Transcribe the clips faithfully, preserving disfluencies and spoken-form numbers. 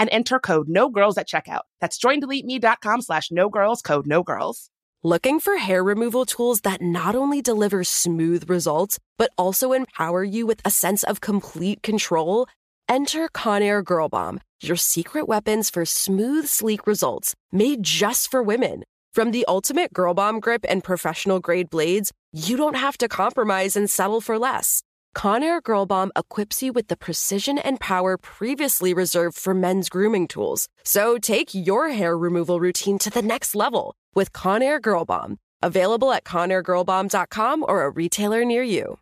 and enter code nogirls at checkout. That's joindeleteme.com slash nogirls, code nogirls. Looking for hair removal tools that not only deliver smooth results, but also empower you with a sense of complete control? Enter Conair GirlBomb, your secret weapons for smooth, sleek results, made just for women. From the ultimate GirlBomb grip and professional-grade blades, you don't have to compromise and settle for less. Conair GirlBomb equips you with the precision and power previously reserved for men's grooming tools. So take your hair removal routine to the next level with Conair GirlBomb. Available at conair girl bomb dot com or a retailer near you.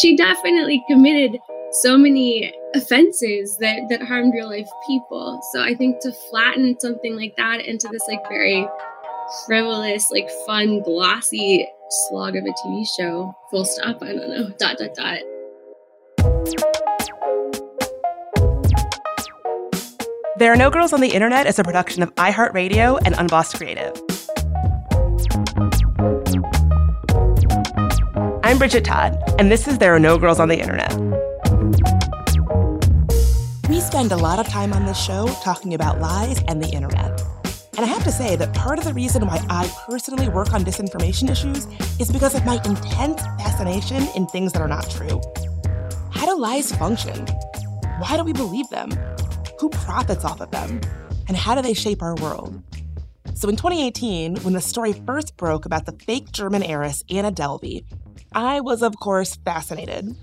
She definitely committed so many offenses that, that harmed real life people. So I think to flatten something like that into this like very frivolous, like fun, glossy slog of a T V show, full stop, I don't know, dot, dot, dot. There Are No Girls on the Internet is a production of iHeartRadio and Unbossed Creative. I'm Bridget Todd, and this is There Are No Girls on the Internet. We spend a lot of time on this show talking about lies and the internet. And I have to say that part of the reason why I personally work on disinformation issues is because of my intense fascination in things that are not true. How do lies function? Why do we believe them? Who profits off of them? And how do they shape our world? So in twenty eighteen, when the story first broke about the fake German heiress Anna Delvey, I was, of course, fascinated.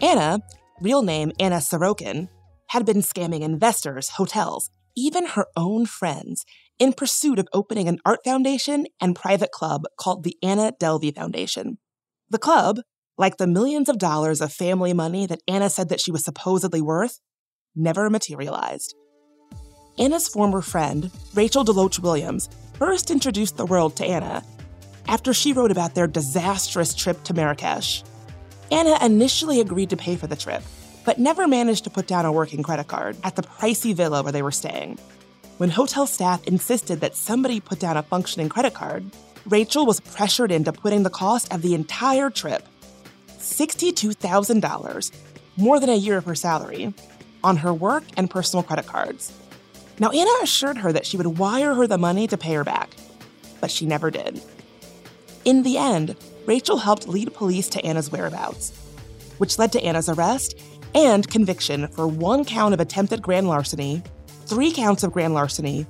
Anna, real name Anna Sorokin, had been scamming investors, hotels, even her own friends, in pursuit of opening an art foundation and private club called the Anna Delvey Foundation. The club, like the millions of dollars of family money that Anna said that she was supposedly worth, never materialized. Anna's former friend, Rachel DeLoach Williams, first introduced the world to Anna after she wrote about their disastrous trip to Marrakesh. Anna initially agreed to pay for the trip, but never managed to put down a working credit card at the pricey villa where they were staying. When hotel staff insisted that somebody put down a functioning credit card, Rachel was pressured into putting the cost of the entire trip, sixty-two thousand dollars, more than a year of her salary, on her work and personal credit cards. Now, Anna assured her that she would wire her the money to pay her back, but she never did. In the end, Rachel helped lead police to Anna's whereabouts. which led to Anna's arrest and conviction for one count of attempted grand larceny, three counts of grand larceny,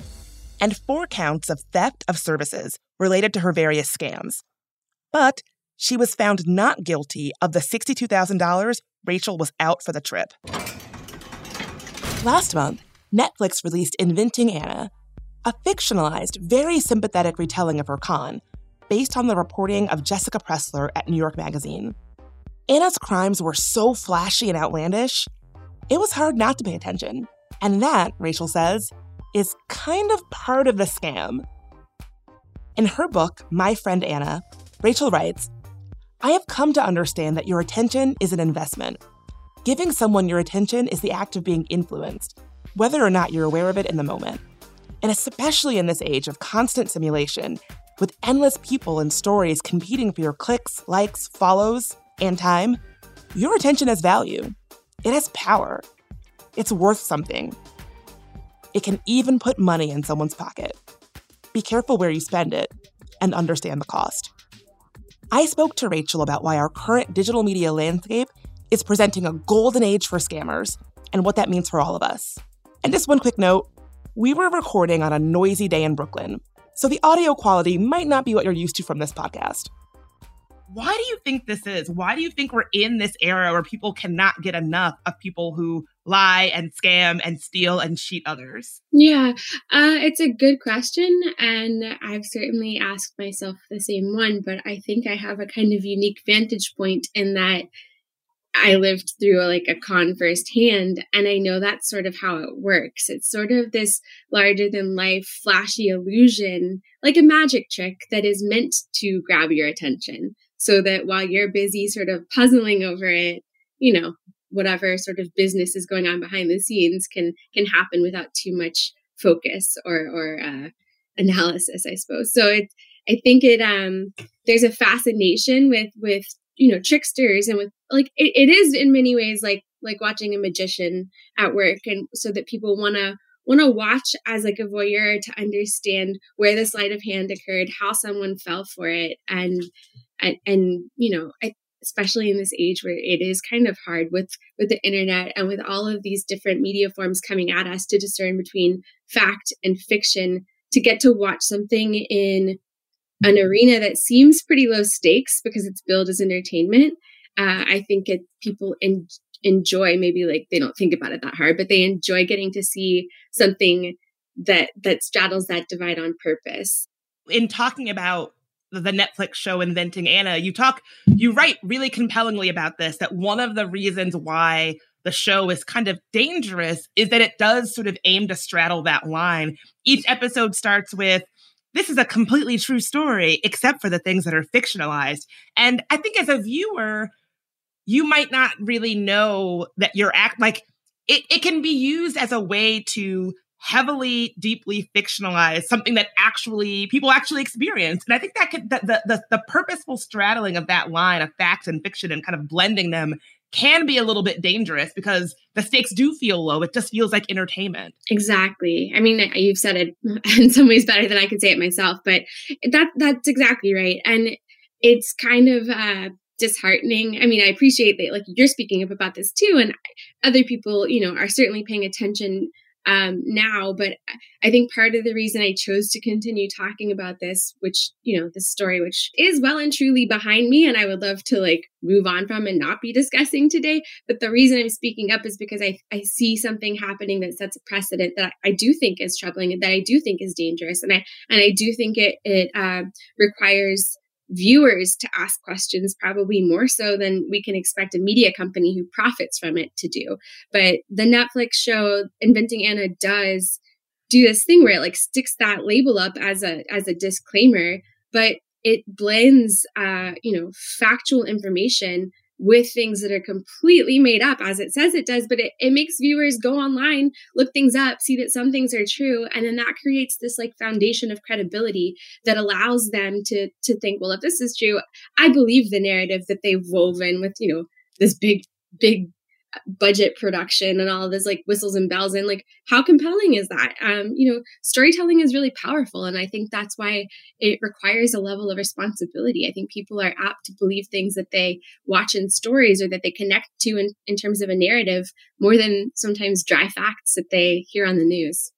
and four counts of theft of services related to her various scams. But she was found not guilty of the sixty-two thousand dollars Rachel was out for the trip. Last month, Netflix released Inventing Anna, a fictionalized, very sympathetic retelling of her con, based on the reporting of Jessica Pressler at New York Magazine. Anna's crimes were so flashy and outlandish, it was hard not to pay attention. And that, Rachel says, is kind of part of the scam. In her book, My Friend Anna, Rachel writes, "I have come to understand that your attention is an investment. Giving someone your attention is the act of being influenced, whether or not you're aware of it in the moment. And especially in this age of constant simulation, with endless people and stories competing for your clicks, likes, follows, and time, your attention has value. It has power. It's worth something. It can even put money in someone's pocket. Be careful where you spend it and understand the cost." I spoke to Rachel about why our current digital media landscape is presenting a golden age for scammers and what that means for all of us. And just one quick note, we were recording on a noisy day in Brooklyn, so the audio quality might not be what you're used to from this podcast. Why do you think this is? Why do you think we're in this era where people cannot get enough of people who lie and scam and steal and cheat others? Yeah, uh, it's a good question. And I've certainly asked myself the same one, but I think I have a kind of unique vantage point in that I lived through like a con firsthand, and I know that's sort of how it works. It's sort of this larger than life, flashy illusion, like a magic trick that is meant to grab your attention so that while you're busy sort of puzzling over it, you know, whatever sort of business is going on behind the scenes can can happen without too much focus or, or uh, analysis, I suppose. So it, I think it um, there's a fascination with with you know, tricksters and with like, it, it is in many ways, like, like watching a magician at work. And so that people want to, want to watch as like a voyeur to understand where the sleight of hand occurred, how someone fell for it. And, and, and, you know, I, especially in this age where it is kind of hard with, with the internet and with all of these different media forms coming at us to discern between fact and fiction, to get to watch something in an arena that seems pretty low stakes because it's billed as entertainment. Uh, I think it, people en- enjoy, maybe like they don't think about it that hard, but they enjoy getting to see something that that straddles that divide on purpose. In talking about the Netflix show Inventing Anna, you talk, you write really compellingly about this, that one of the reasons why the show is kind of dangerous is that it does sort of aim to straddle that line. Each episode starts with, "This is a completely true story, except for the things that are fictionalized." And I think as a viewer, you might not really know that you're act like it, it can be used as a way to heavily, deeply fictionalize something that actually people actually experience. And I think that could, the, the, the purposeful straddling of that line of fact and fiction and kind of blending them can be a little bit dangerous because the stakes do feel low. It just feels like entertainment. Exactly. I mean, you've said it in some ways better than I could say it myself, but that that's exactly right. And it's kind of uh, disheartening. I mean, I appreciate that like you're speaking up about this too, and other people, you know, are certainly paying attention um, now. But I think part of the reason I chose to continue talking about this, which, you know, this story, which is well and truly behind me and I would love to like move on from and not be discussing today. But the reason I'm speaking up is because I, I see something happening that sets a precedent that I, I do think is troubling and that I do think is dangerous. And I, and I do think it, it, uh, requires viewers to ask questions, probably more so than we can expect a media company who profits from it to do. But the Netflix show Inventing Anna does do this thing where it like sticks that label up as a as a disclaimer, but it blends uh, you know, factual information with things that are completely made up, as it says it does, but it, it makes viewers go online, look things up, see that some things are true. And then that creates this like foundation of credibility that allows them to to think, well, if this is true, I believe the narrative that they've woven with, you know, this big, big budget production and all this like whistles and bells, and like how compelling is that? Um, you know, storytelling is really powerful, and I think that's why it requires a level of responsibility. I think people are apt to believe things that they watch in stories or that they connect to in, in terms of a narrative more than sometimes dry facts that they hear on the news.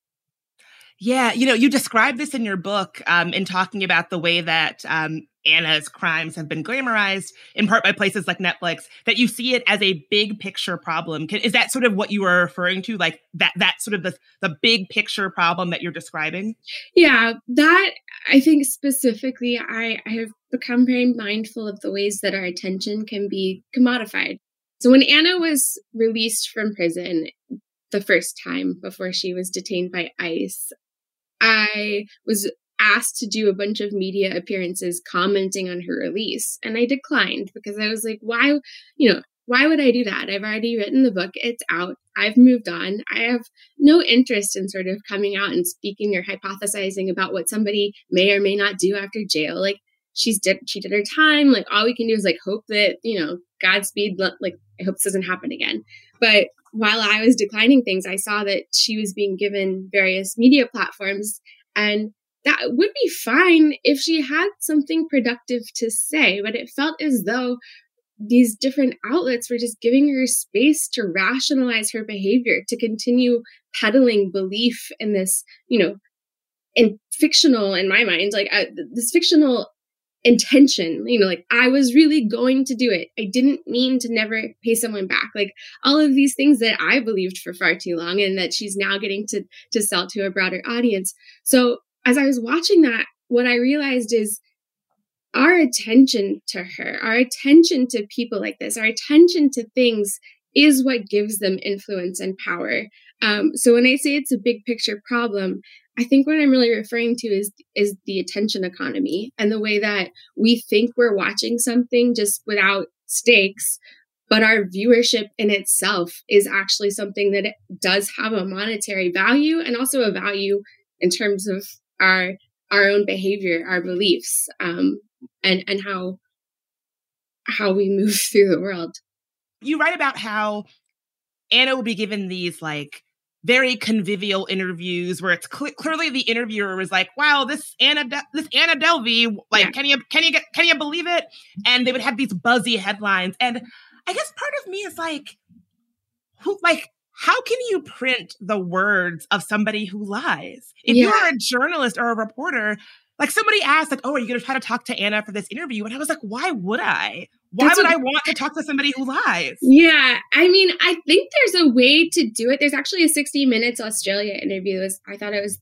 Yeah, you know, you describe this in your book um, in talking about the way that um, Anna's crimes have been glamorized, in part by places like Netflix, that you see it as a big picture problem. Can, is that sort of what you were referring to? Like that that sort of the, the big picture problem that you're describing? Yeah, that I think specifically I, I have become very mindful of the ways that our attention can be commodified. So when Anna was released from prison the first time before she was detained by ICE, I was asked to do a bunch of media appearances commenting on her release. And I declined because I was like, why, you know, why would I do that? I've already written the book. It's out. I've moved on. I have no interest in sort of coming out and speaking or hypothesizing about what somebody may or may not do after jail. Like she's did, she did her time. Like all we can do is like hope that, you know, Godspeed, like I hope this doesn't happen again. But while I was declining things, I saw that she was being given various media platforms, and that would be fine if she had something productive to say, but it felt as though these different outlets were just giving her space to rationalize her behavior, to continue peddling belief in this, you know, in fictional, in my mind, like uh, this fictional intention, you know, like I was really going to do it. I didn't mean to never pay someone back. Like all of these things that I believed for far too long and that she's now getting to, to sell to a broader audience. So as I was watching that, what I realized is our attention to her, our attention to people like this, our attention to things is what gives them influence and power. Um, so when I say it's a big picture problem, I think what I'm really referring to is is the attention economy and the way that we think we're watching something just without stakes, but our viewership in itself is actually something that does have a monetary value and also a value in terms of our our own behavior, our beliefs, um, and and how how we move through the world. You write about how Anna will be given these like very convivial interviews where it's cl- clearly the interviewer was like, wow, this Anna, De- this Anna Delvey, like, yeah. can you, can you, get, can you believe it? And they would have these buzzy headlines. And I guess part of me is like, who, like, how can you print the words of somebody who lies? If yeah. you're a journalist or a reporter, like somebody asked, like, oh, are you going to try to talk to Anna for this interview? And I was like, why would I? Why That's would what, I want to talk to somebody who lies? Yeah. I mean, I think there's a way to do it. There's actually a sixty minutes Australia interview. Was, I thought it was,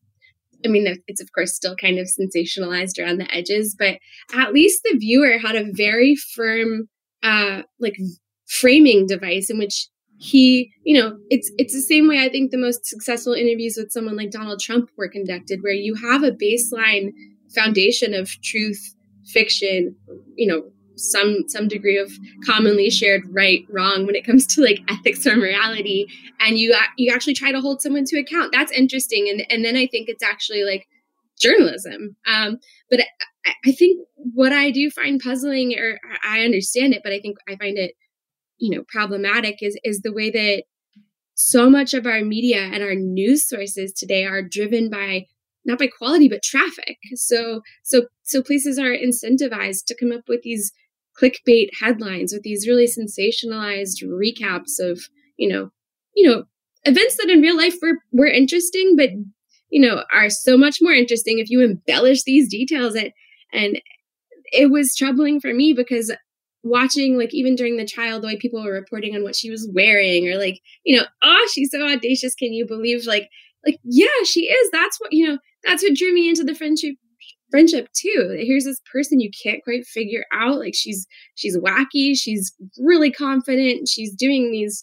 I mean, it's of course still kind of sensationalized around the edges, but at least the viewer had a very firm, uh, like framing device in which he, you know, it's it's the same way I think the most successful interviews with someone like Donald Trump were conducted, where you have a baseline foundation of truth, fiction, you know, some some degree of commonly shared right, wrong when it comes to like ethics or morality. And you you actually try to hold someone to account. That's interesting. And and then I think it's actually like journalism. Um, but I, I think what I do find puzzling, or I understand it, but I think I find it, you know, problematic is is the way that so much of our media and our news sources today are driven by not by quality, but traffic. So, so, so places are incentivized to come up with these clickbait headlines with these really sensationalized recaps of, you know, you know, events that in real life were, were interesting, but, you know, are so much more interesting if you embellish these details. And, and it was troubling for me because watching, like, even during the trial, the way people were reporting on what she was wearing or like, you know, oh, she's so audacious. Can you believe like, like, yeah, she is. That's what, you know, that's what drew me into the friendship friendship too. Here's this person you can't quite figure out. Like she's, she's wacky. She's really confident. She's doing these,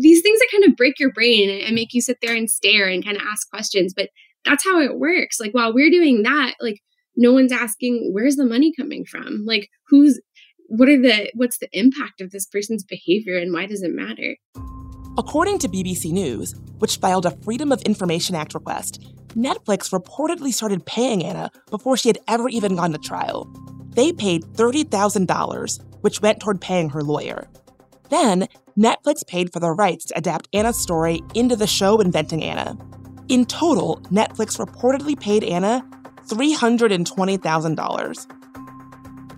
these things that kind of break your brain and make you sit there and stare and kind of ask questions. But that's how it works. Like while we're doing that, like no one's asking, where's the money coming from? Like who's, what are the, what's the impact of this person's behavior and why does it matter? According to B B C News, which filed a Freedom of Information Act request, Netflix reportedly started paying Anna before she had ever even gone to trial. They paid thirty thousand dollars, which went toward paying her lawyer. Then, Netflix paid for the rights to adapt Anna's story into the show Inventing Anna. In total, Netflix reportedly paid Anna three hundred twenty thousand dollars.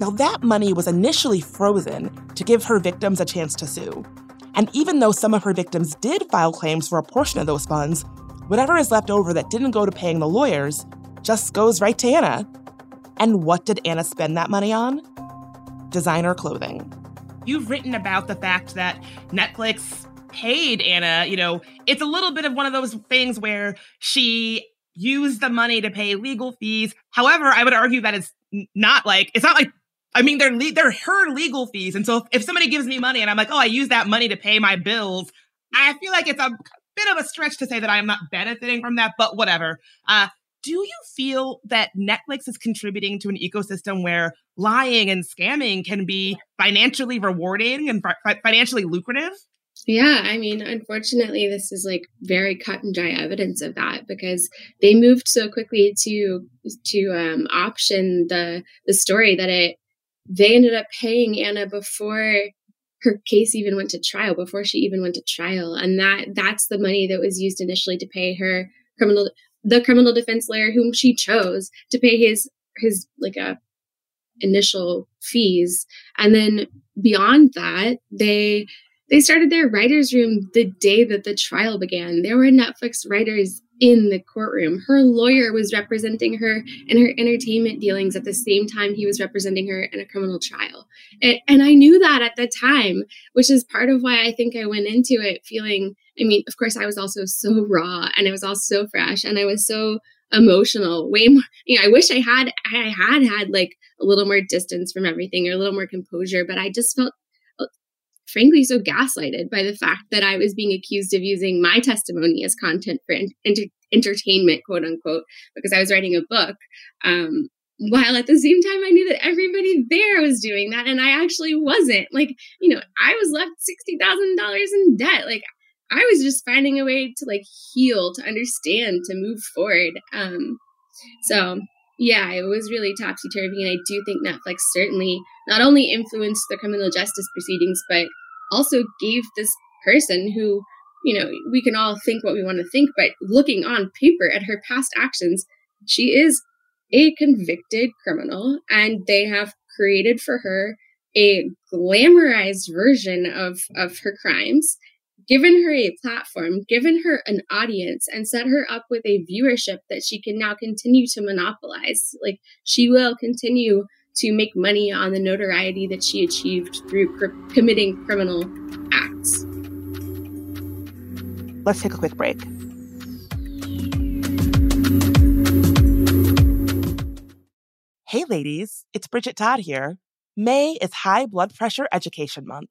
Now, that money was initially frozen to give her victims a chance to sue. And even though some of her victims did file claims for a portion of those funds, whatever is left over that didn't go to paying the lawyers just goes right to Anna. And what did Anna spend that money on? Designer clothing. You've written about the fact that Netflix paid Anna, you know, it's a little bit of one of those things where she used the money to pay legal fees. However, I would argue that it's not like, it's not like, I mean, they're, le- they're her legal fees. And so if, if somebody gives me money and I'm like, oh, I use that money to pay my bills, I feel like it's a bit of a stretch to say that I am not benefiting from that, but whatever. Uh, do you feel that Netflix is contributing to an ecosystem where lying and scamming can be financially rewarding and fi- financially lucrative? Yeah, I mean, unfortunately, this is like very cut and dry evidence of that because they moved so quickly to to um, option the the story that it they ended up paying Anna before her case even went to trial, before she even went to trial, and that that's the money that was used initially to pay her criminal the criminal defense lawyer whom she chose to pay his his like a initial fees, and then beyond that they. They started their writer's room the day that the trial began. There were Netflix writers in the courtroom. Her lawyer was representing her in her entertainment dealings at the same time he was representing her in a criminal trial. And, and I knew that at the time, which is part of why I think I went into it feeling, I mean, of course, I was also so raw and I was also so fresh and I was so emotional, way more, you know, I wish I had, I had had like a little more distance from everything or a little more composure, but I just felt frankly, so gaslighted by the fact that I was being accused of using my testimony as content for enter- entertainment, quote unquote, because I was writing a book. Um, while at the same time, I knew that everybody there was doing that. And I actually wasn't. Like, you know, I was left sixty thousand dollars in debt. Like, I was just finding a way to like heal, to understand, to move forward. Um, so... Yeah, it was really topsy-turvy, and I do think Netflix certainly not only influenced the criminal justice proceedings, but also gave this person who, you know, we can all think what we want to think, but looking on paper at her past actions, she is a convicted criminal, and they have created for her a glamorized version of, of her crimes, given her a platform, given her an audience, and set her up with a viewership that she can now continue to monopolize. Like, she will continue to make money on the notoriety that she achieved through cr- committing criminal acts. Let's take a quick break. Hey, ladies, it's Bridget Todd here. May is High Blood Pressure Education Month.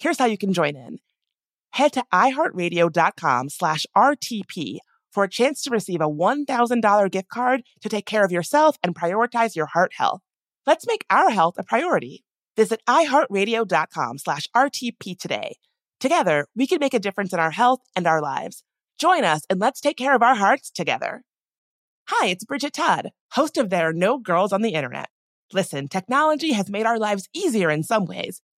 Here's how you can join in. Head to iHeartRadio.com slash RTP for a chance to receive a one thousand dollars gift card to take care of yourself and prioritize your heart health. Let's make our health a priority. Visit iHeartRadio.com slash RTP today. Together, we can make a difference in our health and our lives. Join us and let's take care of our hearts together. Hi, it's Bridget Todd, host of There Are No Girls on the Internet. Listen, technology has made our lives easier in some ways,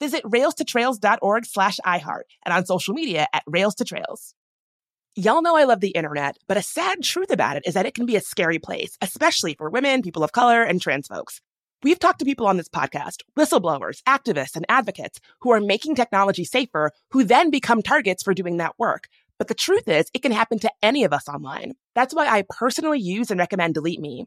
Visit rails to trails dot org slash iHeart and on social media at Rails to Trails. Y'all know I love the internet, but a sad truth about it is that it can be a scary place, especially for women, people of color, and trans folks. We've talked to people on this podcast, whistleblowers, activists, and advocates who are making technology safer, who then become targets for doing that work. But the truth is, it can happen to any of us online. That's why I personally use and recommend Delete Me.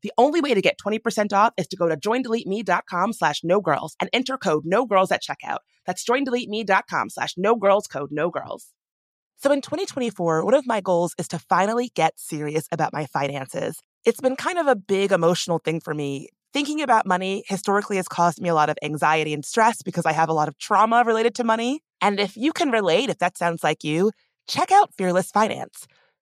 The only way to get twenty percent off is to go to joindeleteme.com slash nogirls and enter code nogirls at checkout. That's joindeleteme.com slash nogirls, code nogirls. So in twenty twenty-four, one of my goals is to finally get serious about my finances. It's been kind of a big emotional thing for me. Thinking about money historically has caused me a lot of anxiety and stress because I have a lot of trauma related to money. And if you can relate, if that sounds like you, check out Fearless Finance.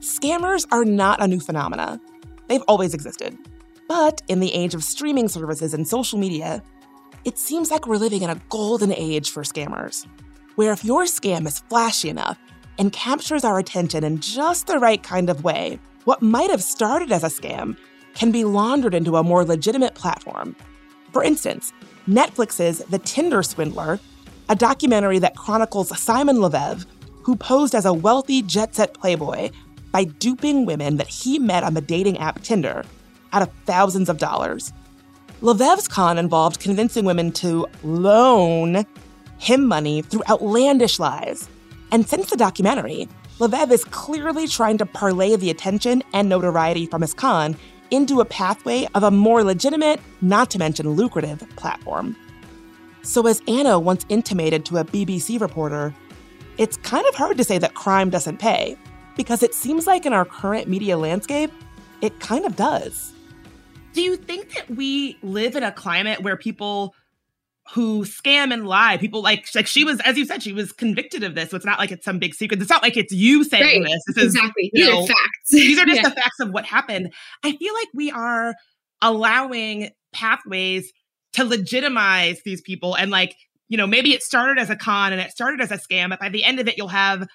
Scammers are not a new phenomena. They've always existed. But in the age of streaming services and social media, it seems like we're living in a golden age for scammers, where if your scam is flashy enough and captures our attention in just the right kind of way, what might have started as a scam can be laundered into a more legitimate platform. For instance, Netflix's The Tinder Swindler, a documentary that chronicles Simon Leviev, who posed as a wealthy jet-set playboy by duping women that he met on the dating app Tinder out of thousands of dollars. Leviev's con involved convincing women to loan him money through outlandish lies. And since the documentary, Leviev is clearly trying to parlay the attention and notoriety from his con into a pathway of a more legitimate, not to mention lucrative, platform. So as Anna once intimated to a B B C reporter, it's kind of hard to say that crime doesn't pay, because it seems like in our current media landscape, it kind of does. Do you think that we live in a climate where people who scam and lie, people like, like she was, as you said, she was convicted of this. So it's not like it's some big secret. It's not like it's you saying right. this. This exactly. is, you know, these are facts. These are just yeah. the facts of what happened. I feel like we are allowing pathways to legitimize these people and like, you know, maybe it started as a con and it started as a scam, but by the end of it, you'll have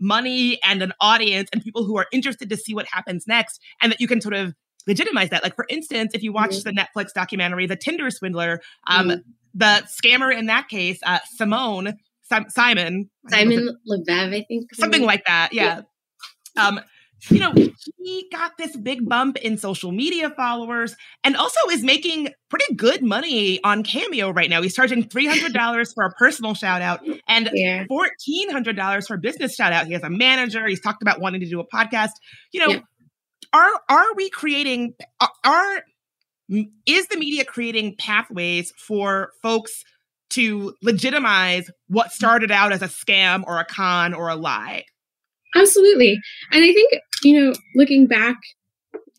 money and an audience and people who are interested to see what happens next and that you can sort of legitimize that. Like, for instance, if you watch mm-hmm. the Netflix documentary, The Tinder Swindler, um, mm-hmm. the scammer in that case, uh, Simone, Sim- Simon. Simon Leviev, I think. Something like that, yeah. yeah. Um, you know, he got this big bump in social media followers and also is making pretty good money on Cameo right now. He's charging three hundred dollars for a personal shout out and yeah. fourteen hundred dollars for a business shout out. He has a manager. He's talked about wanting to do a podcast. You know, yeah. are are we creating, are, are is the media creating pathways for folks to legitimize what started out as a scam or a con or a lie? Absolutely. And I think, you know, looking back,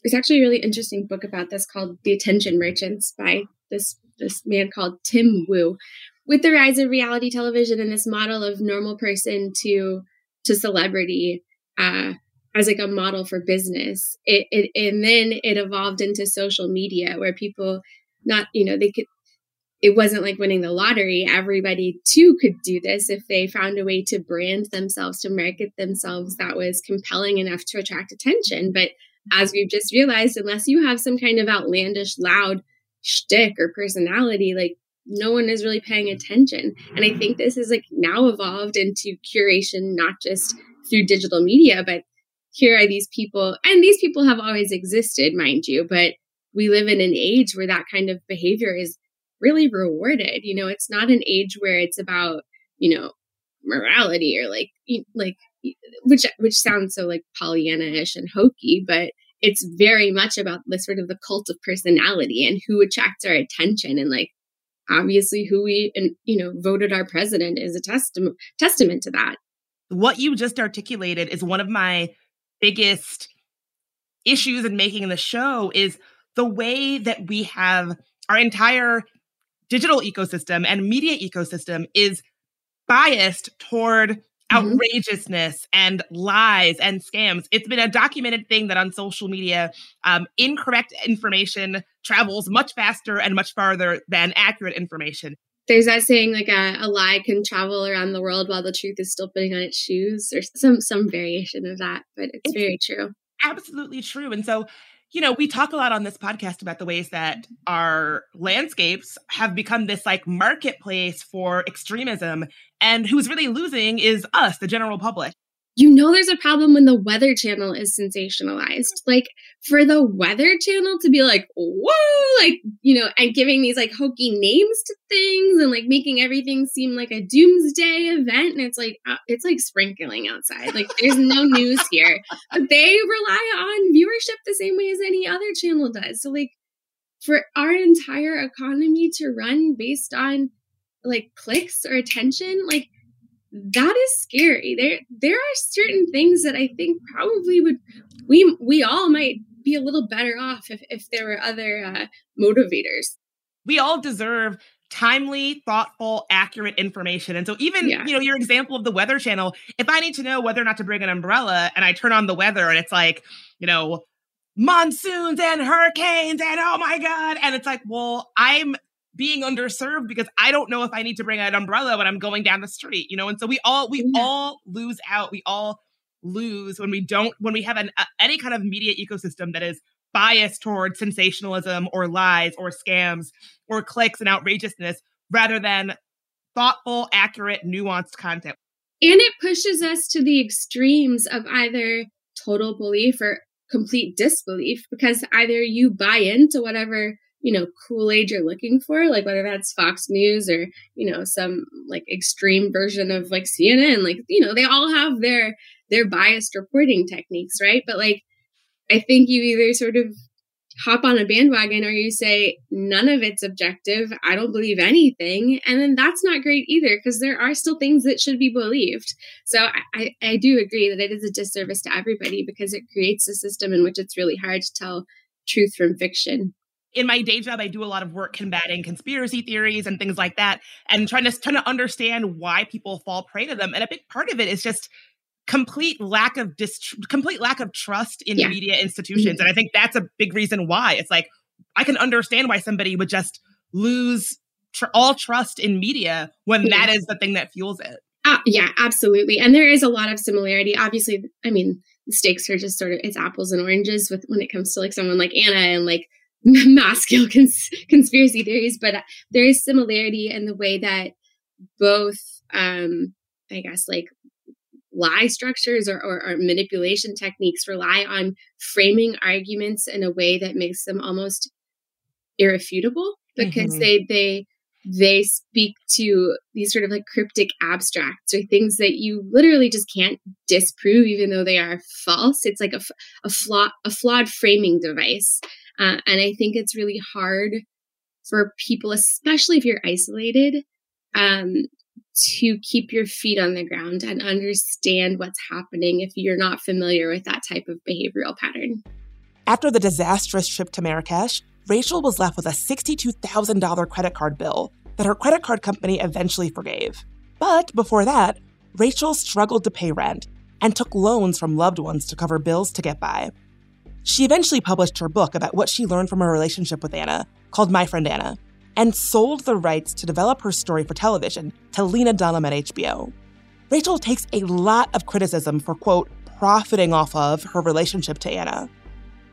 there's actually a really interesting book about this called The Attention Merchants by this this man called Tim Wu. With the rise of reality television and this model of normal person to to celebrity uh, as like a model for business, it, it and then it evolved into social media where people not, you know, they could, it wasn't like winning the lottery. Everybody too could do this if they found a way to brand themselves, to market themselves that was compelling enough to attract attention. But as we've just realized, unless you have some kind of outlandish, loud shtick or personality, like no one is really paying attention. And I think this is like now evolved into curation, not just through digital media, but here are these people, and these people have always existed, mind you, but we live in an age where that kind of behavior is really rewarded. You know, it's not an age where it's about, you know, morality or like, like, which, which sounds so like Pollyanna-ish and hokey, but it's very much about the sort of the cult of personality and who attracts our attention. And like, obviously who we, and you know, voted our president is a testament, testament to that. What you just articulated is one of my biggest issues in making the show, is the way that we have our entire digital ecosystem and media ecosystem is biased toward outrageousness and lies and scams. It's been a documented thing that on social media, um, incorrect information travels much faster and much farther than accurate information. There's that saying, like a, a lie can travel around the world while the truth is still putting on its shoes, or some some variation of that, but it's, it's very true. Absolutely true. And so, you know, we talk a lot on this podcast about the ways that our landscapes have become this like marketplace for extremism, and who's really losing is us, the general public. You know, there's a problem when the Weather Channel is sensationalized. Like, for the Weather Channel to be like, whoa, like, you know, and giving these like hokey names to things and like making everything seem like a doomsday event. And it's like, uh, it's like sprinkling outside. Like, there's no news here. But they rely on viewership the same way as any other channel does. So like, for our entire economy to run based on like clicks or attention, like, that is scary. There, there are certain things that I think probably would, we, we all might be a little better off if, if there were other uh, motivators. We all deserve timely, thoughtful, accurate information. And so even, yeah. you know, your example of the Weather Channel, if I need to know whether or not to bring an umbrella and I turn on the weather and it's like, you know, monsoons and hurricanes and oh my God. And it's like, well, I'm being underserved because I don't know if I need to bring an umbrella when I'm going down the street, you know? And so we all, we yeah. all lose out. We all lose when we don't, when we have an, a, any kind of media ecosystem that is biased toward sensationalism or lies or scams or clicks and outrageousness rather than thoughtful, accurate, nuanced content. And it pushes us to the extremes of either total belief or complete disbelief, because either you buy into whatever, you know, cool age you're looking for, like whether that's Fox News or, you know, some like extreme version of like C N N, like, you know, they all have their, their biased reporting techniques, right? But like, I think you either sort of hop on a bandwagon or you say, none of it's objective, I don't believe anything. And then that's not great either, because there are still things that should be believed. So I, I do agree that it is a disservice to everybody, because it creates a system in which it's really hard to tell truth from fiction. In my day job, I do a lot of work combating conspiracy theories and things like that, and trying to trying to understand why people fall prey to them. And a big part of it is just complete lack of dist- complete lack of trust in yeah. media institutions. Mm-hmm. And I think that's a big reason why. It's like, I can understand why somebody would just lose tr- all trust in media when yeah. that is the thing that fuels it. Uh, yeah, absolutely. And there is a lot of similarity. Obviously, I mean, the stakes are just sort of, it's apples and oranges with when it comes to like someone like Anna and like mass-scale cons- conspiracy theories, but there is similarity in the way that both, um, I guess, like lie structures or, or, or manipulation techniques rely on framing arguments in a way that makes them almost irrefutable, because mm-hmm. they they they speak to these sort of like cryptic abstracts or things that you literally just can't disprove, even though they are false. It's like a a flaw a flawed framing device. Uh, and I think it's really hard for people, especially if you're isolated, um, to keep your feet on the ground and understand what's happening if you're not familiar with that type of behavioral pattern. After the disastrous trip to Marrakesh, Rachel was left with a sixty-two thousand dollars credit card bill that her credit card company eventually forgave. But before that, Rachel struggled to pay rent and took loans from loved ones to cover bills to get by. She eventually published her book about what she learned from her relationship with Anna, called My Friend Anna, and sold the rights to develop her story for television to Lena Dunham at H B O. Rachel takes a lot of criticism for, quote, profiting off of her relationship to Anna.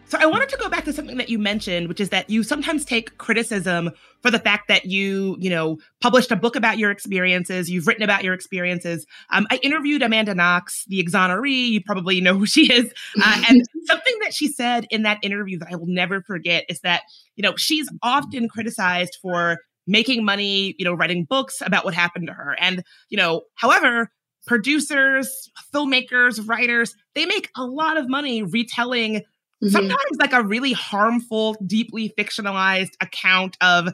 So I wanted to go back to something that you mentioned, which is that you sometimes take criticism for the fact that you, you know, published a book about your experiences, you've written about your experiences. Um, I interviewed Amanda Knox, the exoneree, you probably know who she is. Uh, and something that she said in that interview that I will never forget is that, you know, she's often criticized for making money, you know, writing books about what happened to her. And, you know, however, producers, filmmakers, writers, they make a lot of money retelling mm-hmm. sometimes like a really harmful, deeply fictionalized account of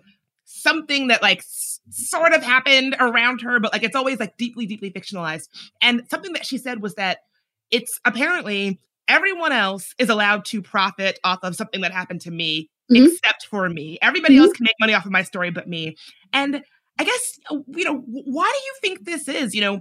something that like s- sort of happened around her, but like it's always like deeply, deeply fictionalized. And something that she said was that it's apparently everyone else is allowed to profit off of something that happened to me, mm-hmm. except for me. Everybody mm-hmm. else can make money off of my story but me. And I guess, you know, why do you think this is? You know,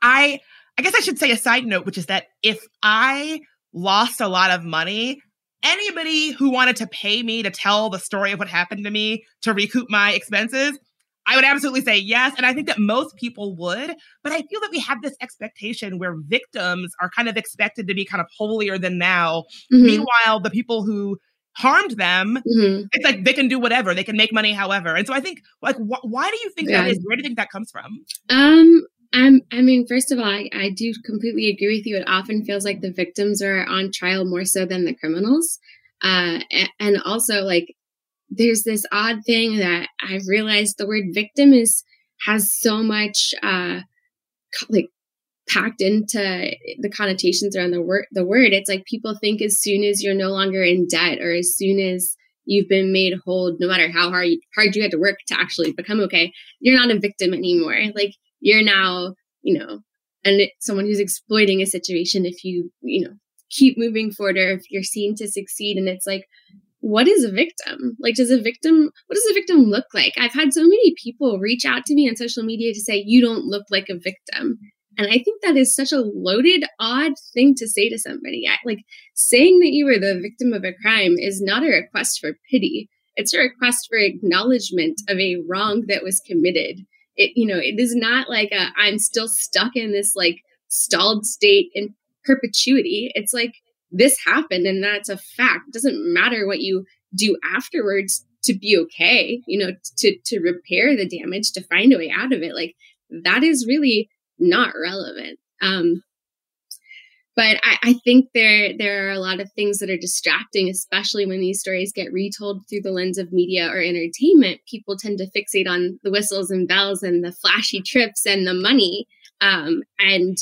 I I guess I should say a side note, which is that if I lost a lot of money, anybody who wanted to pay me to tell the story of what happened to me to recoup my expenses, I would absolutely say yes. And I think that most people would. But I feel that we have this expectation where victims are kind of expected to be kind of holier than thou. Mm-hmm. Meanwhile, the people who harmed them, mm-hmm. it's like they can do whatever. They can make money however. And so I think, like, wh- why do you think yeah. that is? Where do you think that comes from? Um. Um, I mean, first of all, I, I do completely agree with you. It often feels like the victims are on trial more so than the criminals. Uh, and, and also, like, there's this odd thing that I've realized the word victim is has so much uh, like packed into the connotations around the word. The word it's like people think as soon as you're no longer in debt or as soon as you've been made whole, no matter how hard you, hard you had to work to actually become okay, you're not a victim anymore. Like. You're now, you know, and someone who's exploiting a situation if you, you know, keep moving forward or if you're seen to succeed. And it's like, what is a victim? Like, does a victim, what does a victim look like? I've had so many people reach out to me on social media to say, you don't look like a victim. And I think that is such a loaded, odd thing to say to somebody. I, like saying that you were the victim of a crime is not a request for pity. It's a request for acknowledgement of a wrong that was committed. It, you know, it is not like a, I'm still stuck in this like stalled state in perpetuity. It's like this happened and that's a fact. It doesn't matter what you do afterwards to be okay, you know, to, to repair the damage, to find a way out of it. Like that is really not relevant. Um, but I, I think there, there are a lot of things that are distracting, especially when these stories get retold through the lens of media or entertainment. People tend to fixate on the whistles and bells and the flashy trips and the money. Um, and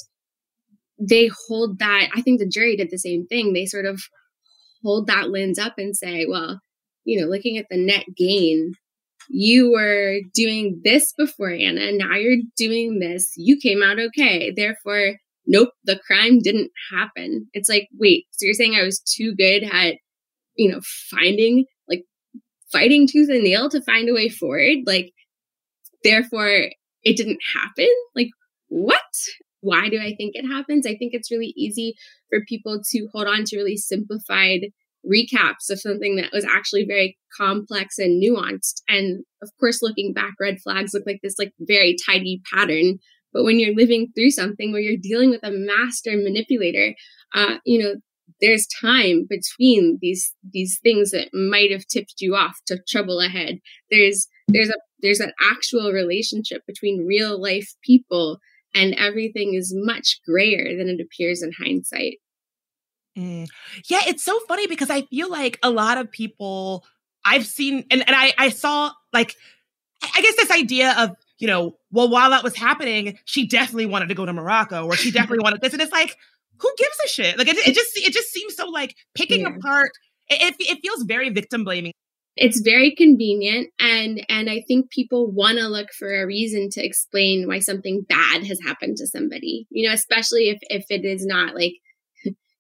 they hold that, I think the jury did the same thing. They sort of hold that lens up and say, well, you know, looking at the net gain, you were doing this before Anna, now you're doing this, you came out okay. Therefore, nope, the crime didn't happen. It's like, wait, so you're saying I was too good at, you know, finding, like, fighting tooth and nail to find a way forward? Like, therefore, it didn't happen? Like, what? Why do I think it happens? I think it's really easy for people to hold on to really simplified recaps of something that was actually very complex and nuanced. And, of course, looking back, red flags look like this, like, very tidy pattern. But when you're living through something where you're dealing with a master manipulator, uh, you know, there's time between these these things that might have tipped you off to trouble ahead. There's there's a there's an actual relationship between real life people, and everything is much grayer than it appears in hindsight. Mm. Yeah, it's so funny because I feel like a lot of people I've seen, and, and I, I saw like, I guess this idea of, you know, well, while that was happening, she definitely wanted to go to Morocco or she definitely wanted this. And it's like, who gives a shit? Like, it, it just it just seems so like picking yeah. apart. It, it feels very victim blaming. It's very convenient. And, and I think people want to look for a reason to explain why something bad has happened to somebody, you know, especially if, if it is not like,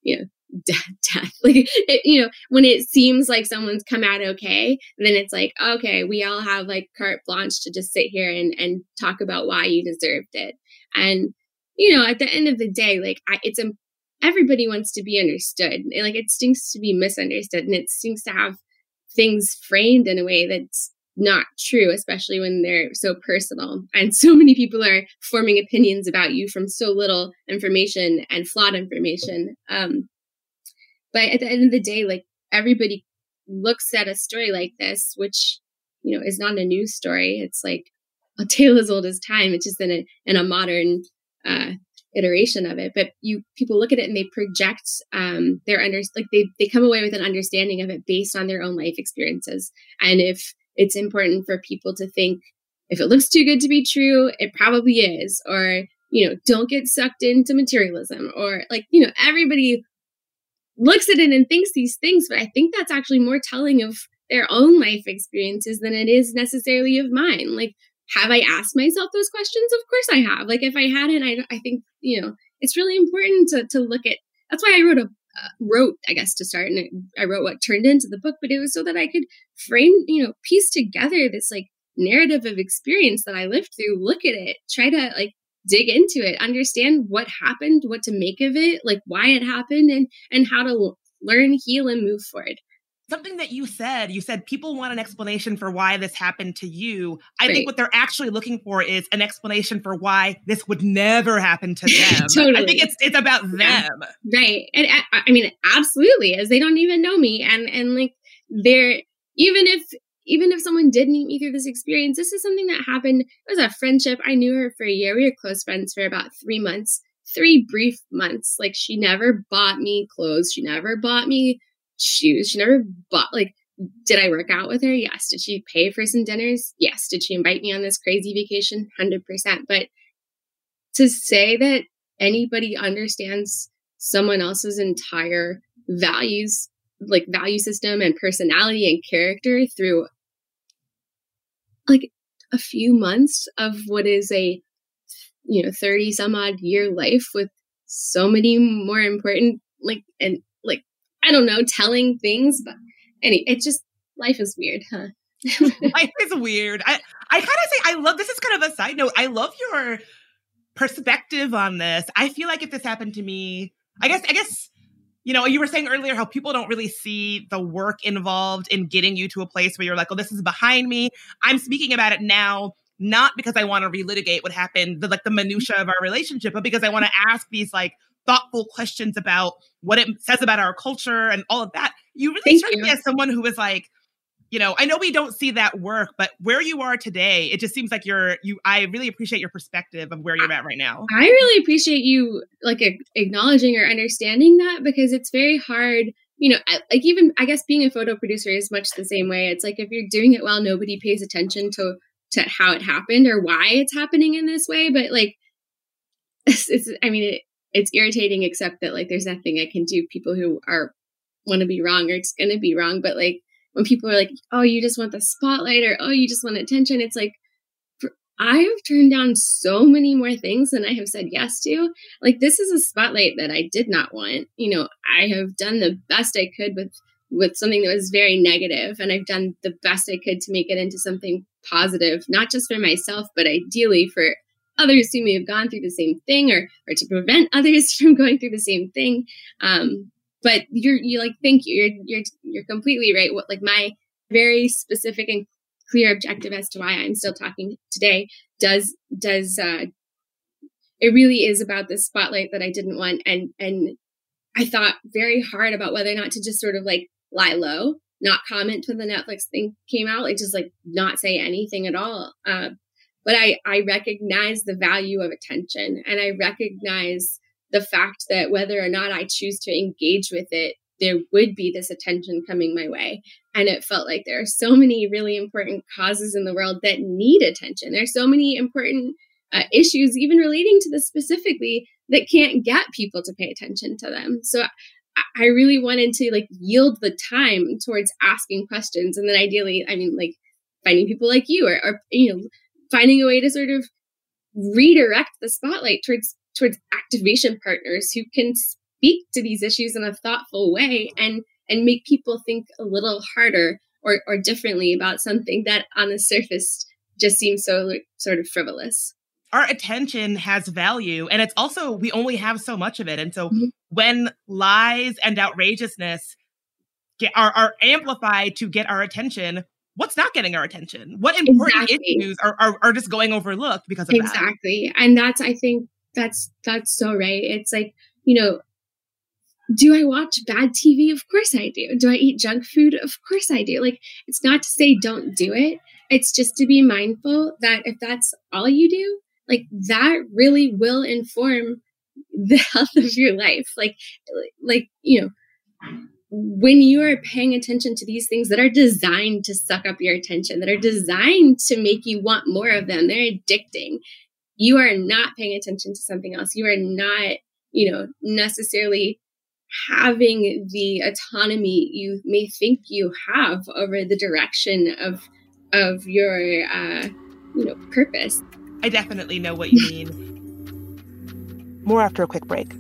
you know, death, death. Like, it, you know, when it seems like someone's come out okay, then it's like, okay, we all have like carte blanche to just sit here and, and talk about why you deserved it. And, you know, at the end of the day, like I, it's, um, everybody wants to be understood. And, like, it stinks to be misunderstood and it stinks to have things framed in a way that's not true, especially when they're so personal. And so many people are forming opinions about you from so little information and flawed information. Um, But at the end of the day, like, everybody looks at a story like this, which, you know, is not a new story. It's like a tale as old as time. It's just in a, in a modern uh, iteration of it. But you people look at it and they project um, their under like they, they come away with an understanding of it based on their own life experiences. And if it's important for people to think, if it looks too good to be true, it probably is. Or, you know, don't get sucked into materialism, or like, you know, everybody looks at it and thinks these things. But I think that's actually more telling of their own life experiences than it is necessarily of mine. Like, have I asked myself those questions? Of course I have. Like, if I hadn't, I, I think, you know, it's really important to, to look at. That's why I wrote a uh, wrote, I guess, to start. And I wrote what turned into the book, but it was so that I could frame, you know, piece together this like narrative of experience that I lived through, look at it, try to like dig into it, understand what happened, what to make of it, like why it happened, and and how to learn, heal, and move forward. Something that you said, you said people want an explanation for why this happened to you. I right. think what they're actually looking for is an explanation for why this would never happen to them. Totally. I think it's it's about yeah. them. Right. And I, I mean, absolutely, as they don't even know me. And and like they're, even if even if someone did meet me through this experience, this is something that happened. It was a friendship. I knew her for a year. We were close friends for about three months, three brief months. Like, she never bought me clothes. She never bought me shoes. She never bought, like, did I work out with her? Yes. Did she pay for some dinners? Yes. Did she invite me on this crazy vacation? one hundred percent. But to say that anybody understands someone else's entire values, like value system and personality and character through like a few months of what is a, you know, thirty some odd year life with so many more important, like, and like, I don't know, telling things, but anyway, it just, life is weird, huh? Life is weird. I, I kind of say, I love, this is kind of a side note. I love your perspective on this. I feel like if this happened to me, I guess, I guess, you know, you were saying earlier how people don't really see the work involved in getting you to a place where you're like, oh, this is behind me. I'm speaking about it now, not because I want to relitigate what happened, the, like the minutia of our relationship, but because I want to ask these like thoughtful questions about what it says about our culture and all of that. You really struck me as someone who was like, you know, I know we don't see that work, but where you are today, it just seems like you're, you, I really appreciate your perspective of where you're I, at right now. I really appreciate you like a- acknowledging or understanding that, because it's very hard, you know, I, like even, I guess being a photo producer is much the same way. It's like, if you're doing it well, nobody pays attention to, to how it happened or why it's happening in this way. But like, it's, it's I mean, it, it's irritating, except that like, there's nothing I can do. People who are, want to be wrong, or it's going to be wrong. But like, when people are like, oh, you just want the spotlight, or, oh, you just want attention. It's like, for, I have turned down so many more things than I have said yes to. Like, this is a spotlight that I did not want. You know, I have done the best I could with, with something that was very negative, and I've done the best I could to make it into something positive, not just for myself, but ideally for others who may have gone through the same thing, or, or to prevent others from going through the same thing. Um, but you're, you like, thank you. You're, you're, you're completely right. What, like, my very specific and clear objective as to why I'm still talking today does, does, uh, it really is about this spotlight that I didn't want. And, and I thought very hard about whether or not to just sort of like lie low, not comment when the Netflix thing came out, like just like not say anything at all. Uh, But I, I recognize the value of attention, and I recognize the fact that whether or not I choose to engage with it, there would be this attention coming my way. And it felt like there are so many really important causes in the world that need attention. There are so many important uh, issues, even relating to this specifically, that can't get people to pay attention to them. So I, I really wanted to like yield the time towards asking questions. And then ideally, I mean, like finding people like you, or, or you know, finding a way to sort of redirect the spotlight towards towards activation partners who can speak to these issues in a thoughtful way, and and make people think a little harder or or differently about something that on the surface just seems so like, sort of frivolous. Our attention has value, and it's also, we only have so much of it. And so mm-hmm. when lies and outrageousness get, are, are amplified to get our attention, what's not getting our attention? What important exactly. issues are, are are just going overlooked because of exactly. that? Exactly. And that's, I think that's, that's so right. It's like, you know, do I watch bad T V? Of course I do. Do I eat junk food? Of course I do. Like, it's not to say don't do it. It's just to be mindful that if that's all you do, like that really will inform the health of your life. Like, like, you know, when you are paying attention to these things that are designed to suck up your attention, that are designed to make you want more of them, they're addicting. You are not paying attention to something else. You are not, you know, necessarily having the autonomy you may think you have over the direction of of your, uh, you know, purpose. I definitely know what you mean. More after a quick break.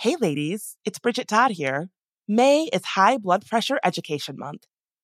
Hey, ladies, it's Bridget Todd here. May is High Blood Pressure Education Month.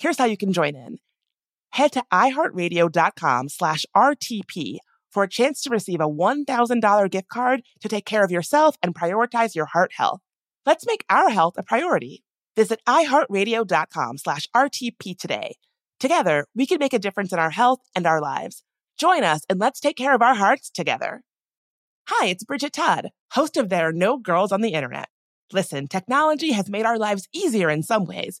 Here's how you can join in. Head to iHeartRadio.com slash RTP for a chance to receive a one thousand dollars gift card to take care of yourself and prioritize your heart health. Let's make our health a priority. Visit iHeartRadio.com slash RTP today. Together, we can make a difference in our health and our lives. Join us and let's take care of our hearts together. Hi, it's Bridget Todd, host of There Are No Girls on the Internet. Listen, technology has made our lives easier in some ways,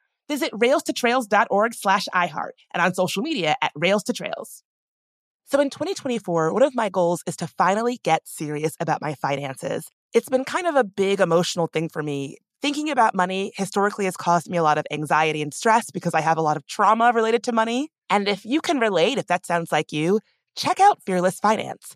Visit rails to trails dot org slash iHeart and on social media at Rails to Trails. So in twenty twenty-four, one of my goals is to finally get serious about my finances. It's been kind of a big emotional thing for me. Thinking about money historically has caused me a lot of anxiety and stress because I have a lot of trauma related to money. And if you can relate, if that sounds like you, check out Fearless Finance.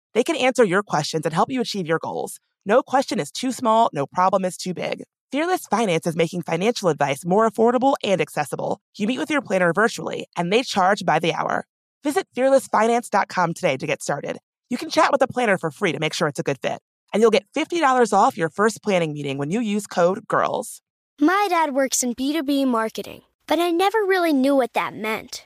They can answer your questions and help you achieve your goals. No question is too small, no problem is too big. Fearless Finance is making financial advice more affordable and accessible. You meet with your planner virtually, and they charge by the hour. Visit fearless finance dot com today to get started. You can chat with a planner for free to make sure it's a good fit. And you'll get fifty dollars off your first planning meeting when you use code GIRLS. My dad works in B two B marketing, but I never really knew what that meant.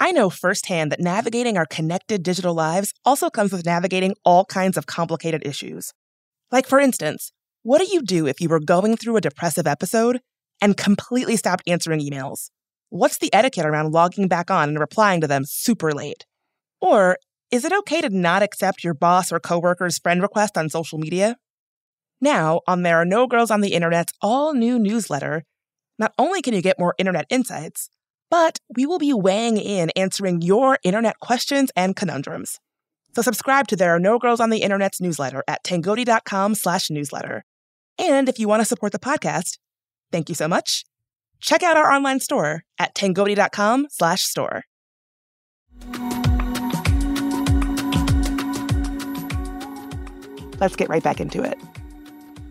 I know firsthand that navigating our connected digital lives also comes with navigating all kinds of complicated issues. Like, for instance, what do you do if you were going through a depressive episode and completely stopped answering emails? What's the etiquette around logging back on and replying to them super late? Or is it okay to not accept your boss or coworker's friend request on social media? Now, on There Are No Girls on the Internet's all-new newsletter, not only can you get more internet insights, but we will be weighing in answering your internet questions and conundrums. So subscribe to There Are No Girls on the Internet's newsletter at tangodi.com slash newsletter. And if you want to support the podcast, thank you so much. Check out our online store at tangodi.com slash store. Let's get right back into it.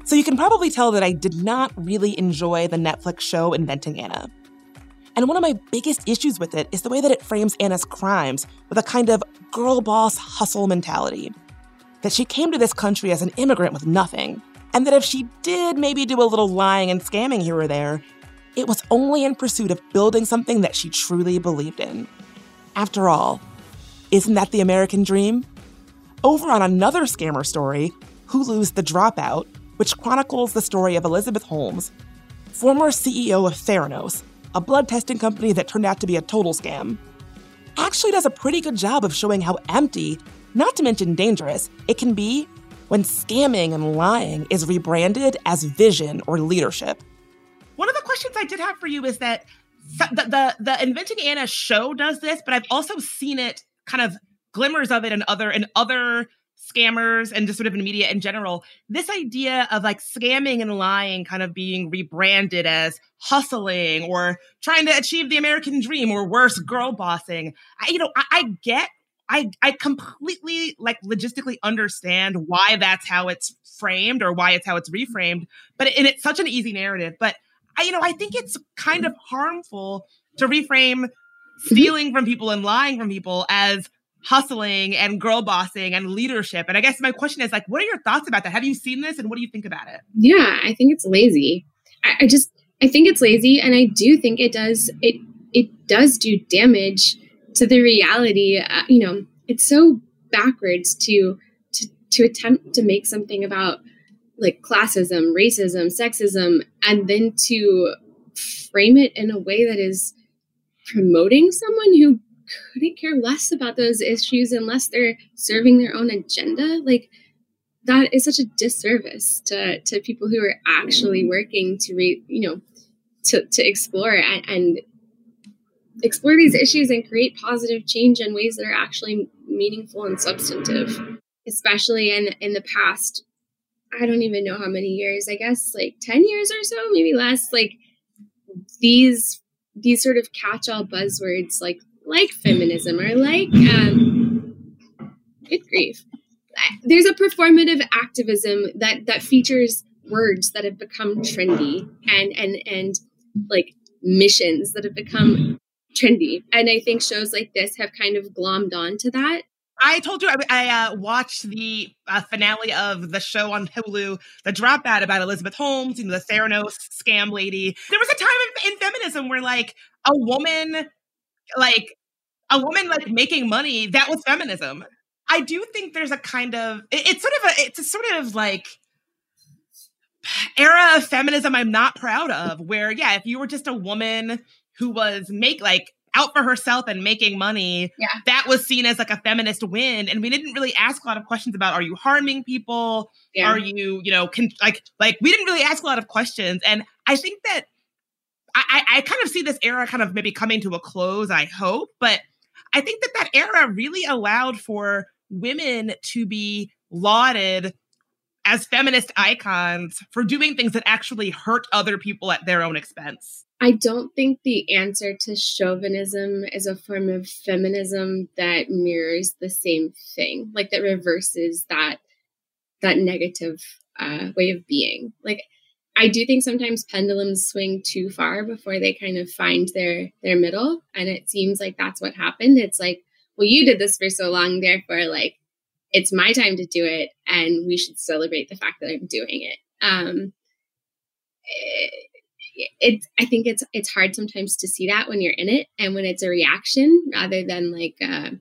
So you can probably tell that I did not really enjoy the Netflix show Inventing Anna. And one of my biggest issues with it is the way that it frames Anna's crimes with a kind of girl boss hustle mentality. That she came to this country as an immigrant with nothing, and that if she did maybe do a little lying and scamming here or there, it was only in pursuit of building something that she truly believed in. After all, isn't that the American dream? Over on another scammer story, Hulu's The Dropout, which chronicles the story of Elizabeth Holmes, former C E O of Theranos, a blood testing company that turned out to be a total scam, actually does a pretty good job of showing how empty, not to mention dangerous, it can be when scamming and lying is rebranded as vision or leadership. One of the questions I did have for you is that the, the, the Inventing Anna show does this, but I've also seen it kind of glimmers of it in other, in other scammers and just sort of in media in general. This idea of like scamming and lying kind of being rebranded as hustling or trying to achieve the American dream or worse, girl bossing. I, you know, I, I get I, I completely, like, logistically understand why that's how it's framed or why it's how it's reframed. But and it's such an easy narrative. But, I, you know, I think it's kind of harmful to reframe stealing from people and lying from people as hustling and girl bossing and leadership. And I guess my question is, like, what are your thoughts about that? Have you seen this? And what do you think about it? Yeah, I think it's lazy. I, I just, I think it's lazy. And I do think it does, it it does do damage to the reality. Uh, you know, it's so backwards to, to to attempt to make something about like classism, racism, sexism, and then to frame it in a way that is promoting someone who couldn't care less about those issues unless they're serving their own agenda. Like, that is such a disservice to, to people who are actually working to, re, you know, to, to explore and, and explore these issues and create positive change in ways that are actually meaningful and substantive, especially in, in the past, I don't even know how many years, I guess like ten years or so, maybe less, like these, these sort of catch-all buzzwords, like, like feminism or like, um, good grief. There's a performative activism that, that features words that have become trendy and, and, and like missions that have become trendy. And I think shows like this have kind of glommed on to that. I told you I, I uh, watched the uh, finale of the show on Hulu, The Dropout, about Elizabeth Holmes, you know, the Theranos scam lady. There was a time in, in feminism where like a woman, like a woman like making money, that was feminism. I do think there's a kind of, it, it's sort of a, it's a sort of like era of feminism I'm not proud of where, yeah, if you were just a woman who was make like out for herself and making money, yeah, that was seen as like a feminist win. And we didn't really ask a lot of questions about, are you harming people? Yeah. Are you, you know, can, like, like we didn't really ask a lot of questions. And I think that I, I kind of see this era kind of maybe coming to a close, I hope. But I think that that era really allowed for women to be lauded as feminist icons for doing things that actually hurt other people at their own expense. I don't think the answer to chauvinism is a form of feminism that mirrors the same thing, like that reverses that that negative uh, way of being. Like, I do think sometimes pendulums swing too far before they kind of find their their middle, and it seems like that's what happened. It's like, well, you did this for so long, therefore, like, it's my time to do it, and we should celebrate the fact that I'm doing it. Um, it It's, I think it's, it's hard sometimes to see that when you're in it and when it's a reaction rather than like, uh,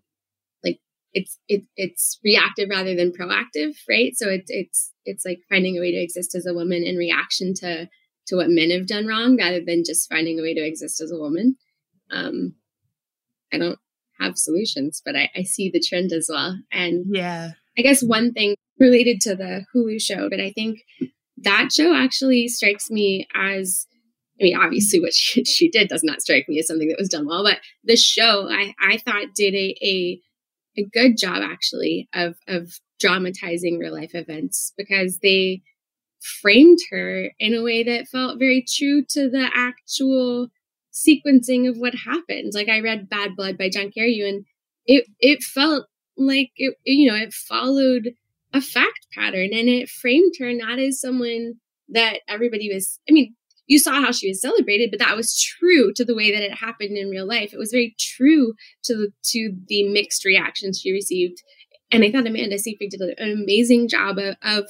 like it's, it, it's reactive rather than proactive. Right. So it's, it's, it's like finding a way to exist as a woman in reaction to, to what men have done wrong rather than just finding a way to exist as a woman. Um, I don't have solutions, but I, I see the trend as well. And yeah, I guess one thing related to the Hulu show, but I think that show actually strikes me as, I mean, obviously what she, she did does not strike me as something that was done well, but the show I, I thought did a, a a good job actually of of dramatizing real life events because they framed her in a way that felt very true to the actual sequencing of what happened. Like, I read Bad Blood by John Carreyrou and it, it felt like it, you know, it followed a fact pattern, and it framed her not as someone that everybody was, I mean, you saw how she was celebrated, but that was true to the way that it happened in real life. It was very true to the, to the mixed reactions she received. And I thought Amanda Seyfried did an amazing job of, of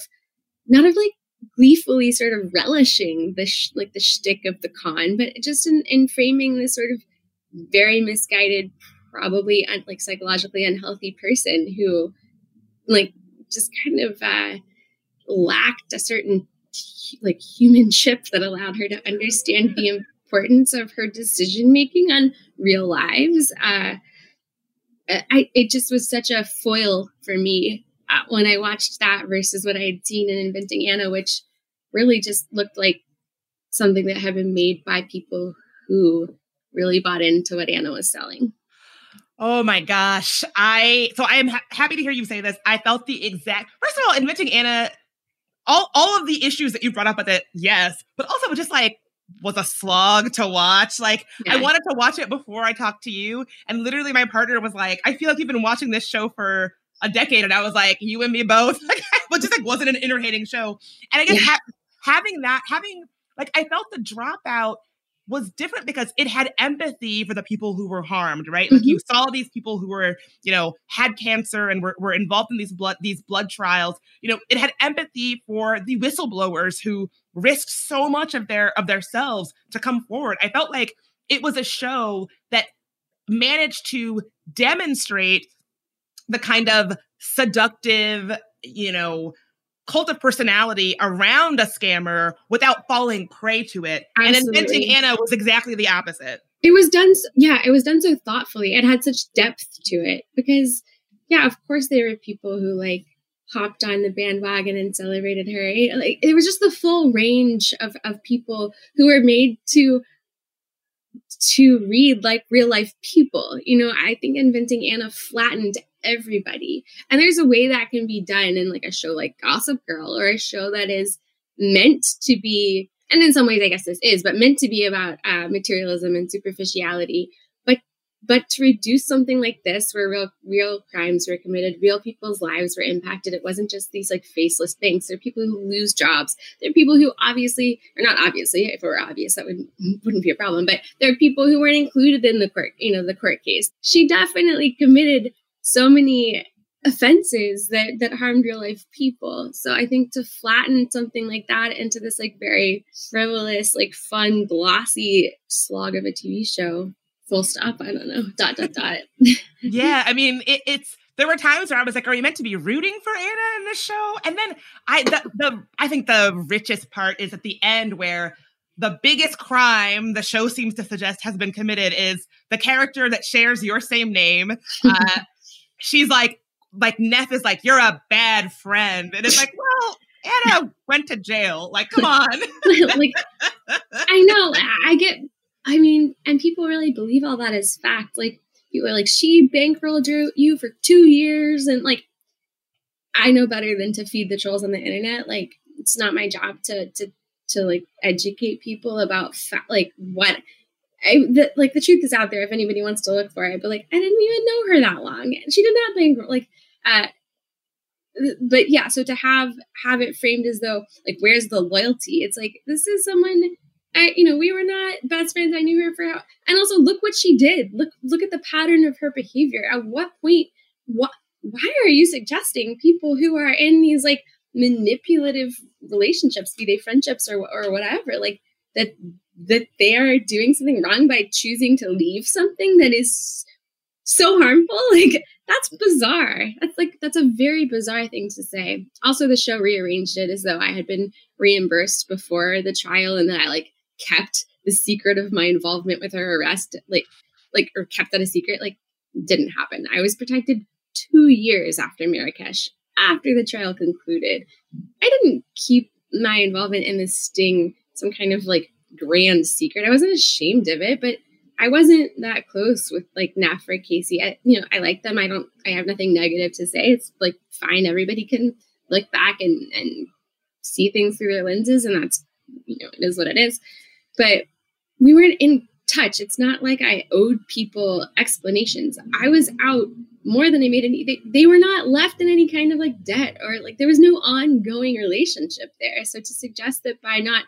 not of like gleefully sort of relishing the sh- like the shtick of the con, but just in, in framing this sort of very misguided, probably un- like psychologically unhealthy person who like just kind of uh, lacked a certain like human chip that allowed her to understand the importance of her decision making on real lives. Uh, I, it just was such a foil for me uh, when I watched that versus what I had seen in Inventing Anna, which really just looked like something that had been made by people who really bought into what Anna was selling. Oh my gosh. I, so I am ha- happy to hear you say this. I felt the exact, first of all, Inventing Anna, all, all of the issues that you brought up with it. Yes. But also just like, was a slog to watch. Like yeah. I wanted to watch it before I talked to you. And literally my partner was like, I feel like you've been watching this show for a decade. And I was like, you and me both, but just like wasn't an entertaining show. And I guess yeah. ha- having that, having like, I felt The Dropout was different because it had empathy for the people who were harmed, right? Mm-hmm. Like you saw these people who were, you know, had cancer and were, were involved in these blood, these blood trials. You know, it had empathy for the whistleblowers who risked so much of their of themselves to come forward. I felt like it was a show that managed to demonstrate the kind of seductive, you know, cult of personality around a scammer without falling prey to it. Absolutely. And Inventing Anna was exactly the opposite. It was done. So, yeah, it was done so thoughtfully. It had such depth to it because, yeah, of course there were people who like hopped on the bandwagon and celebrated her. It, like, it was just the full range of, of people who were made to to read like real life people. You know, I think Inventing Anna flattened everybody. And there's a way that can be done in like a show like Gossip Girl or a show that is meant to be, and in some ways I guess this is, but meant to be about uh, materialism and superficiality. But but to reduce something like this where real real crimes were committed, real people's lives were impacted. It wasn't just these like faceless things. There are people who lose jobs. There are people who obviously, or not obviously, if it were obvious, that would, wouldn't be a problem. But there are people who weren't included in the court, you know, the court case. She definitely committed so many offenses that, that harmed real life people. So I think to flatten something like that into this like very frivolous, like fun, glossy slog of a T V show, full stop, I don't know, dot, dot, dot. Yeah, I mean, it, it's, there were times where I was like, are you meant to be rooting for Anna in this show? And then I, the, the I think the richest part is at the end where the biggest crime the show seems to suggest has been committed is the character that shares your same name, uh, she's like, like Neff is like, you're a bad friend. And it's like, well, Anna went to jail. Like, come on. Like, I know. I get, I mean, and people really believe all that as fact. Like, you were like, she bankrolled you for two years. And like, I know better than to feed the trolls on the internet. Like, it's not my job to, to, to like educate people about fa- like what, I, the, like the truth is out there if anybody wants to look for it, but like, I didn't even know her that long. She did not bankroll, like, uh, but yeah, so to have, have it framed as though like, where's the loyalty? It's like, this is someone, I, you know, we were not best friends. I knew her for, and also look what she did. Look, look at the pattern of her behavior. At what point, what, why are you suggesting people who are in these like manipulative relationships, be they friendships or or whatever, like that, that they are doing something wrong by choosing to leave something that is so harmful? Like, that's bizarre. That's like, that's a very bizarre thing to say. Also, the show rearranged it as though I had been reimbursed before the trial and that I like kept the secret of my involvement with her arrest, like, like, or kept that a secret, like didn't happen. I was protected two years after Marrakesh, after the trial concluded. I didn't keep my involvement in this sting some kind of like grand secret. I wasn't ashamed of it, but I wasn't that close with like Neff or Casey. I, you know, I like them. I don't, I have nothing negative to say. It's like, fine. Everybody can look back and, and see things through their lenses. And that's, you know, it is what it is, but we weren't in touch. It's not like I owed people explanations. I was out more than they made any, they, they were not left in any kind of like debt, or like there was no ongoing relationship there. So to suggest that by not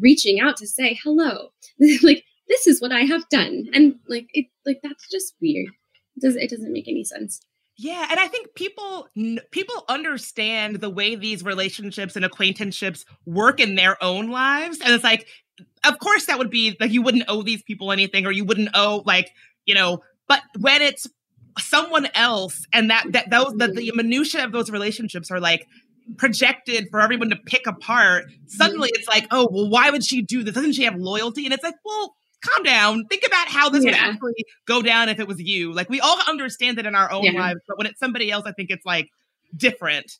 reaching out to say, hello, like, this is what I have done. And like, it, like, that's just weird. It doesn't, it doesn't make any sense. Yeah. And I think people, people understand the way these relationships and acquaintanceships work in their own lives. And it's like, of course that would be like, you wouldn't owe these people anything, or you wouldn't owe like, you know, but when it's someone else and that, that those, that the minutia of those relationships are like projected for everyone to pick apart, suddenly it's like, oh, well, why would she do this? Doesn't she have loyalty? And it's like, well, calm down. Think about how this yeah. would actually go down if it was you. Like, we all understand it in our own yeah. lives, but when it's somebody else, I think it's like different.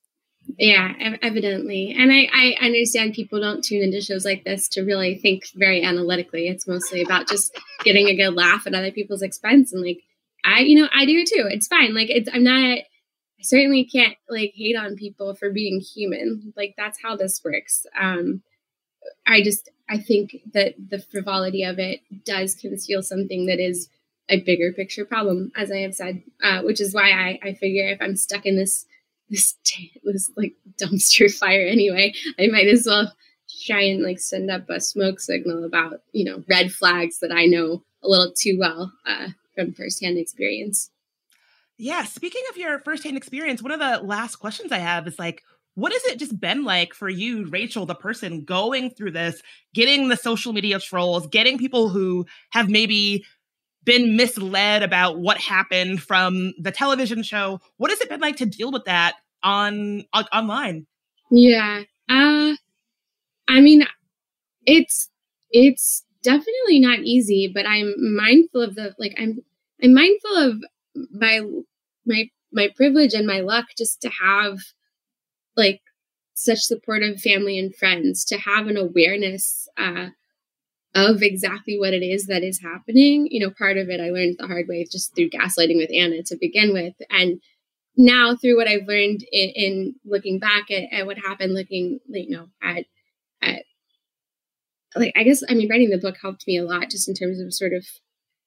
Yeah, evidently. And I, I understand people don't tune into shows like this to really think very analytically. It's mostly about just getting a good laugh at other people's expense. And like, I, you know, I do too. It's fine. Like, it's, I'm not, I certainly can't like hate on people for being human. Like, that's how this works. Um, I just, I think that the frivolity of it does conceal something that is a bigger picture problem, as I have said, uh, which is why I, I figure if I'm stuck in this, this, this like dumpster fire anyway, I might as well try and like send up a smoke signal about, you know, red flags that I know a little too well uh, from firsthand experience. Yeah. Speaking of your firsthand experience, one of the last questions I have is like, what has it just been like for you, Rachel, the person going through this, getting the social media trolls, getting people who have maybe been misled about what happened from the television show? What has it been like to deal with that on, on online? Yeah. Uh, I mean, it's it's definitely not easy, but I'm mindful of the like I'm I'm mindful of my my my privilege and my luck just to have like such supportive family and friends, to have an awareness uh, of exactly what it is that is happening. You know, part of it I learned the hard way just through gaslighting with Anna to begin with. And now through what I've learned in, in looking back at, at what happened, looking, you know, at, at, like, I guess, I mean, writing the book helped me a lot just in terms of sort of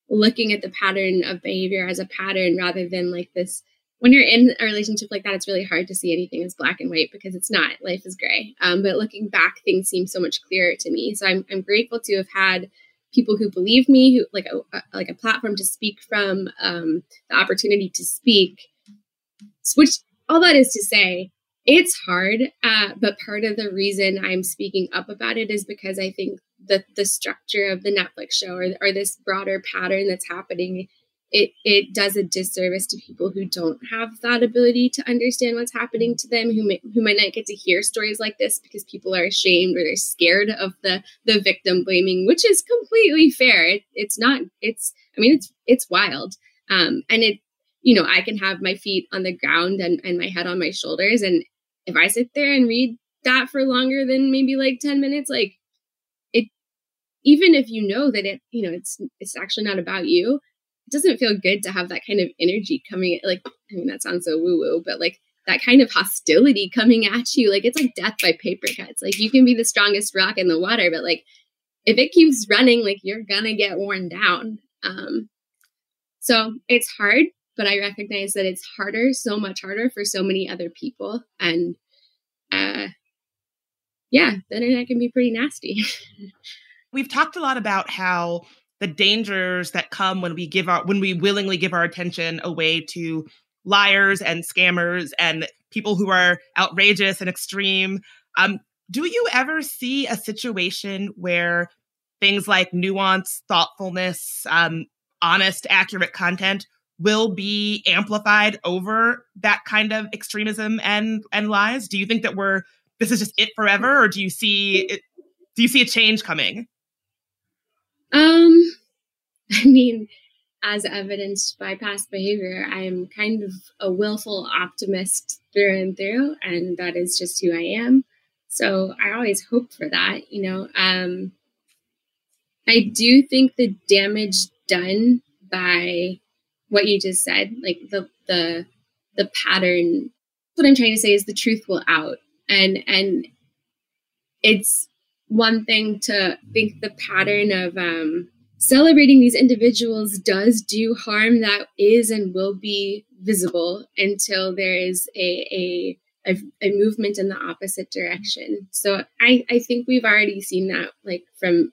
looking at the pattern of behavior as a pattern rather than like this. When you're in a relationship like that, it's really hard to see anything as black and white because it's not. Life is gray. Um, but looking back, things seem so much clearer to me. So I'm I'm grateful to have had people who believed me, who like a, a like a platform to speak from, um, the opportunity to speak. Which all that is to say, it's hard. Uh, but part of the reason I'm speaking up about it is because I think that the structure of the Netflix show or or this broader pattern that's happening, It it does a disservice to people who don't have that ability to understand what's happening to them, who may, who might not get to hear stories like this because people are ashamed or they're scared of the the victim blaming, which is completely fair. It, it's not. It's I mean it's it's wild, um, and it you know I can have my feet on the ground and and my head on my shoulders, and if I sit there and read that for longer than maybe like ten minutes, like it, even if you know that it you know it's it's actually not about you. It doesn't feel good to have that kind of energy coming, like, I mean, that sounds so woo-woo, but like that kind of hostility coming at you. Like, it's like death by paper cuts. Like, you can be the strongest rock in the water, but like, if it keeps running, like, you're gonna get worn down. Um, so it's hard, but I recognize that it's harder, so much harder for so many other people. And uh, yeah, the internet can be pretty nasty. We've talked a lot about how the dangers that come when we give our, when we willingly give our attention away to liars and scammers and people who are outrageous and extreme. Um, do you ever see a situation where things like nuance, thoughtfulness, um, honest, accurate content will be amplified over that kind of extremism and, and lies? Do you think that we're, this is just it forever? Or do you see, it, do you see a change coming? Um, I mean, as evidenced by past behavior, I'm kind of a willful optimist through and through, and that is just who I am. So I always hope for that, you know. Um, I do think the damage done by what you just said, like the the the pattern. What I'm trying to say is the truth will out, and and it's. One thing to think the pattern of um, celebrating these individuals does do harm that is and will be visible until there is a a, a, a movement in the opposite direction. So I, I think we've already seen that, like from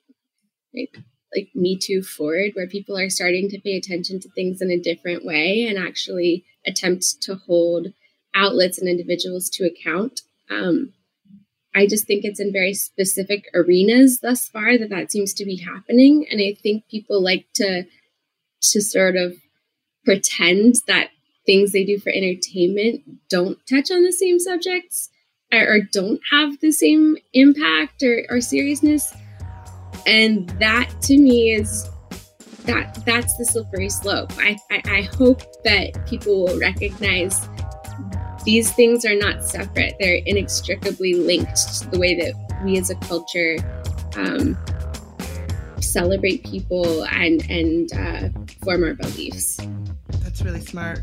like like Me Too forward, where people are starting to pay attention to things in a different way and actually attempt to hold outlets and individuals to account. Um, I just think it's in very specific arenas thus far that that seems to be happening. And I think people like to to sort of pretend that things they do for entertainment don't touch on the same subjects or, or don't have the same impact or, or seriousness. And that to me is that that's the slippery slope. I, I, I hope that people will recognize these things are not separate. They're inextricably linked to the way that we as a culture um, celebrate people and, and uh, form our beliefs. That's really smart.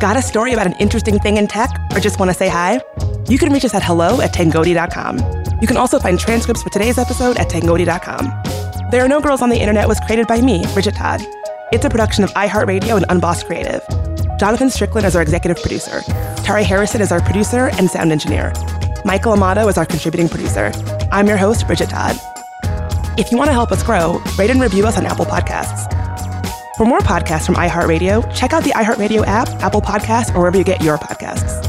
Got a story about an interesting thing in tech or just want to say hi? You can reach us at hello at tangodi dot com. You can also find transcripts for today's episode at tangodi dot com. There Are No Girls on the Internet was created by me, Bridget Todd. It's a production of iHeartRadio and Unbossed Creative. Jonathan Strickland is our executive producer. Tari Harrison is our producer and sound engineer. Michael Amato is our contributing producer. I'm your host, Bridget Todd. If you want to help us grow, rate and review us on Apple Podcasts. For more podcasts from iHeartRadio, check out the iHeartRadio app, Apple Podcasts, or wherever you get your podcasts.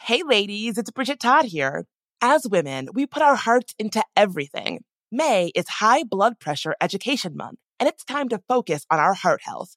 Hey, ladies, it's Bridget Todd here. As women, we put our hearts into everything. May is High Blood Pressure Education Month, and it's time to focus on our heart health.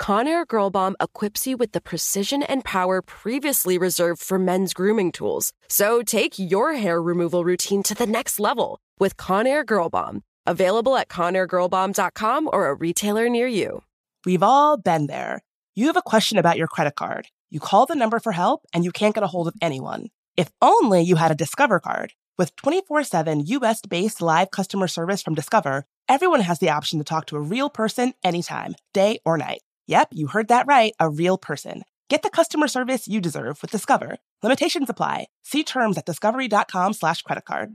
Conair GirlBomb equips you with the precision and power previously reserved for men's grooming tools. So take your hair removal routine to the next level with Conair GirlBomb. Available at Conair Girl Bomb dot com or a retailer near you. We've all been there. You have a question about your credit card. You call the number for help and you can't get a hold of anyone. If only you had a Discover card. With twenty-four seven U S-based live customer service from Discover, everyone has the option to talk to a real person anytime, day or night. Yep, you heard that right, a real person. Get the customer service you deserve with Discover. Limitations apply. See terms at discovery dot com slash credit card.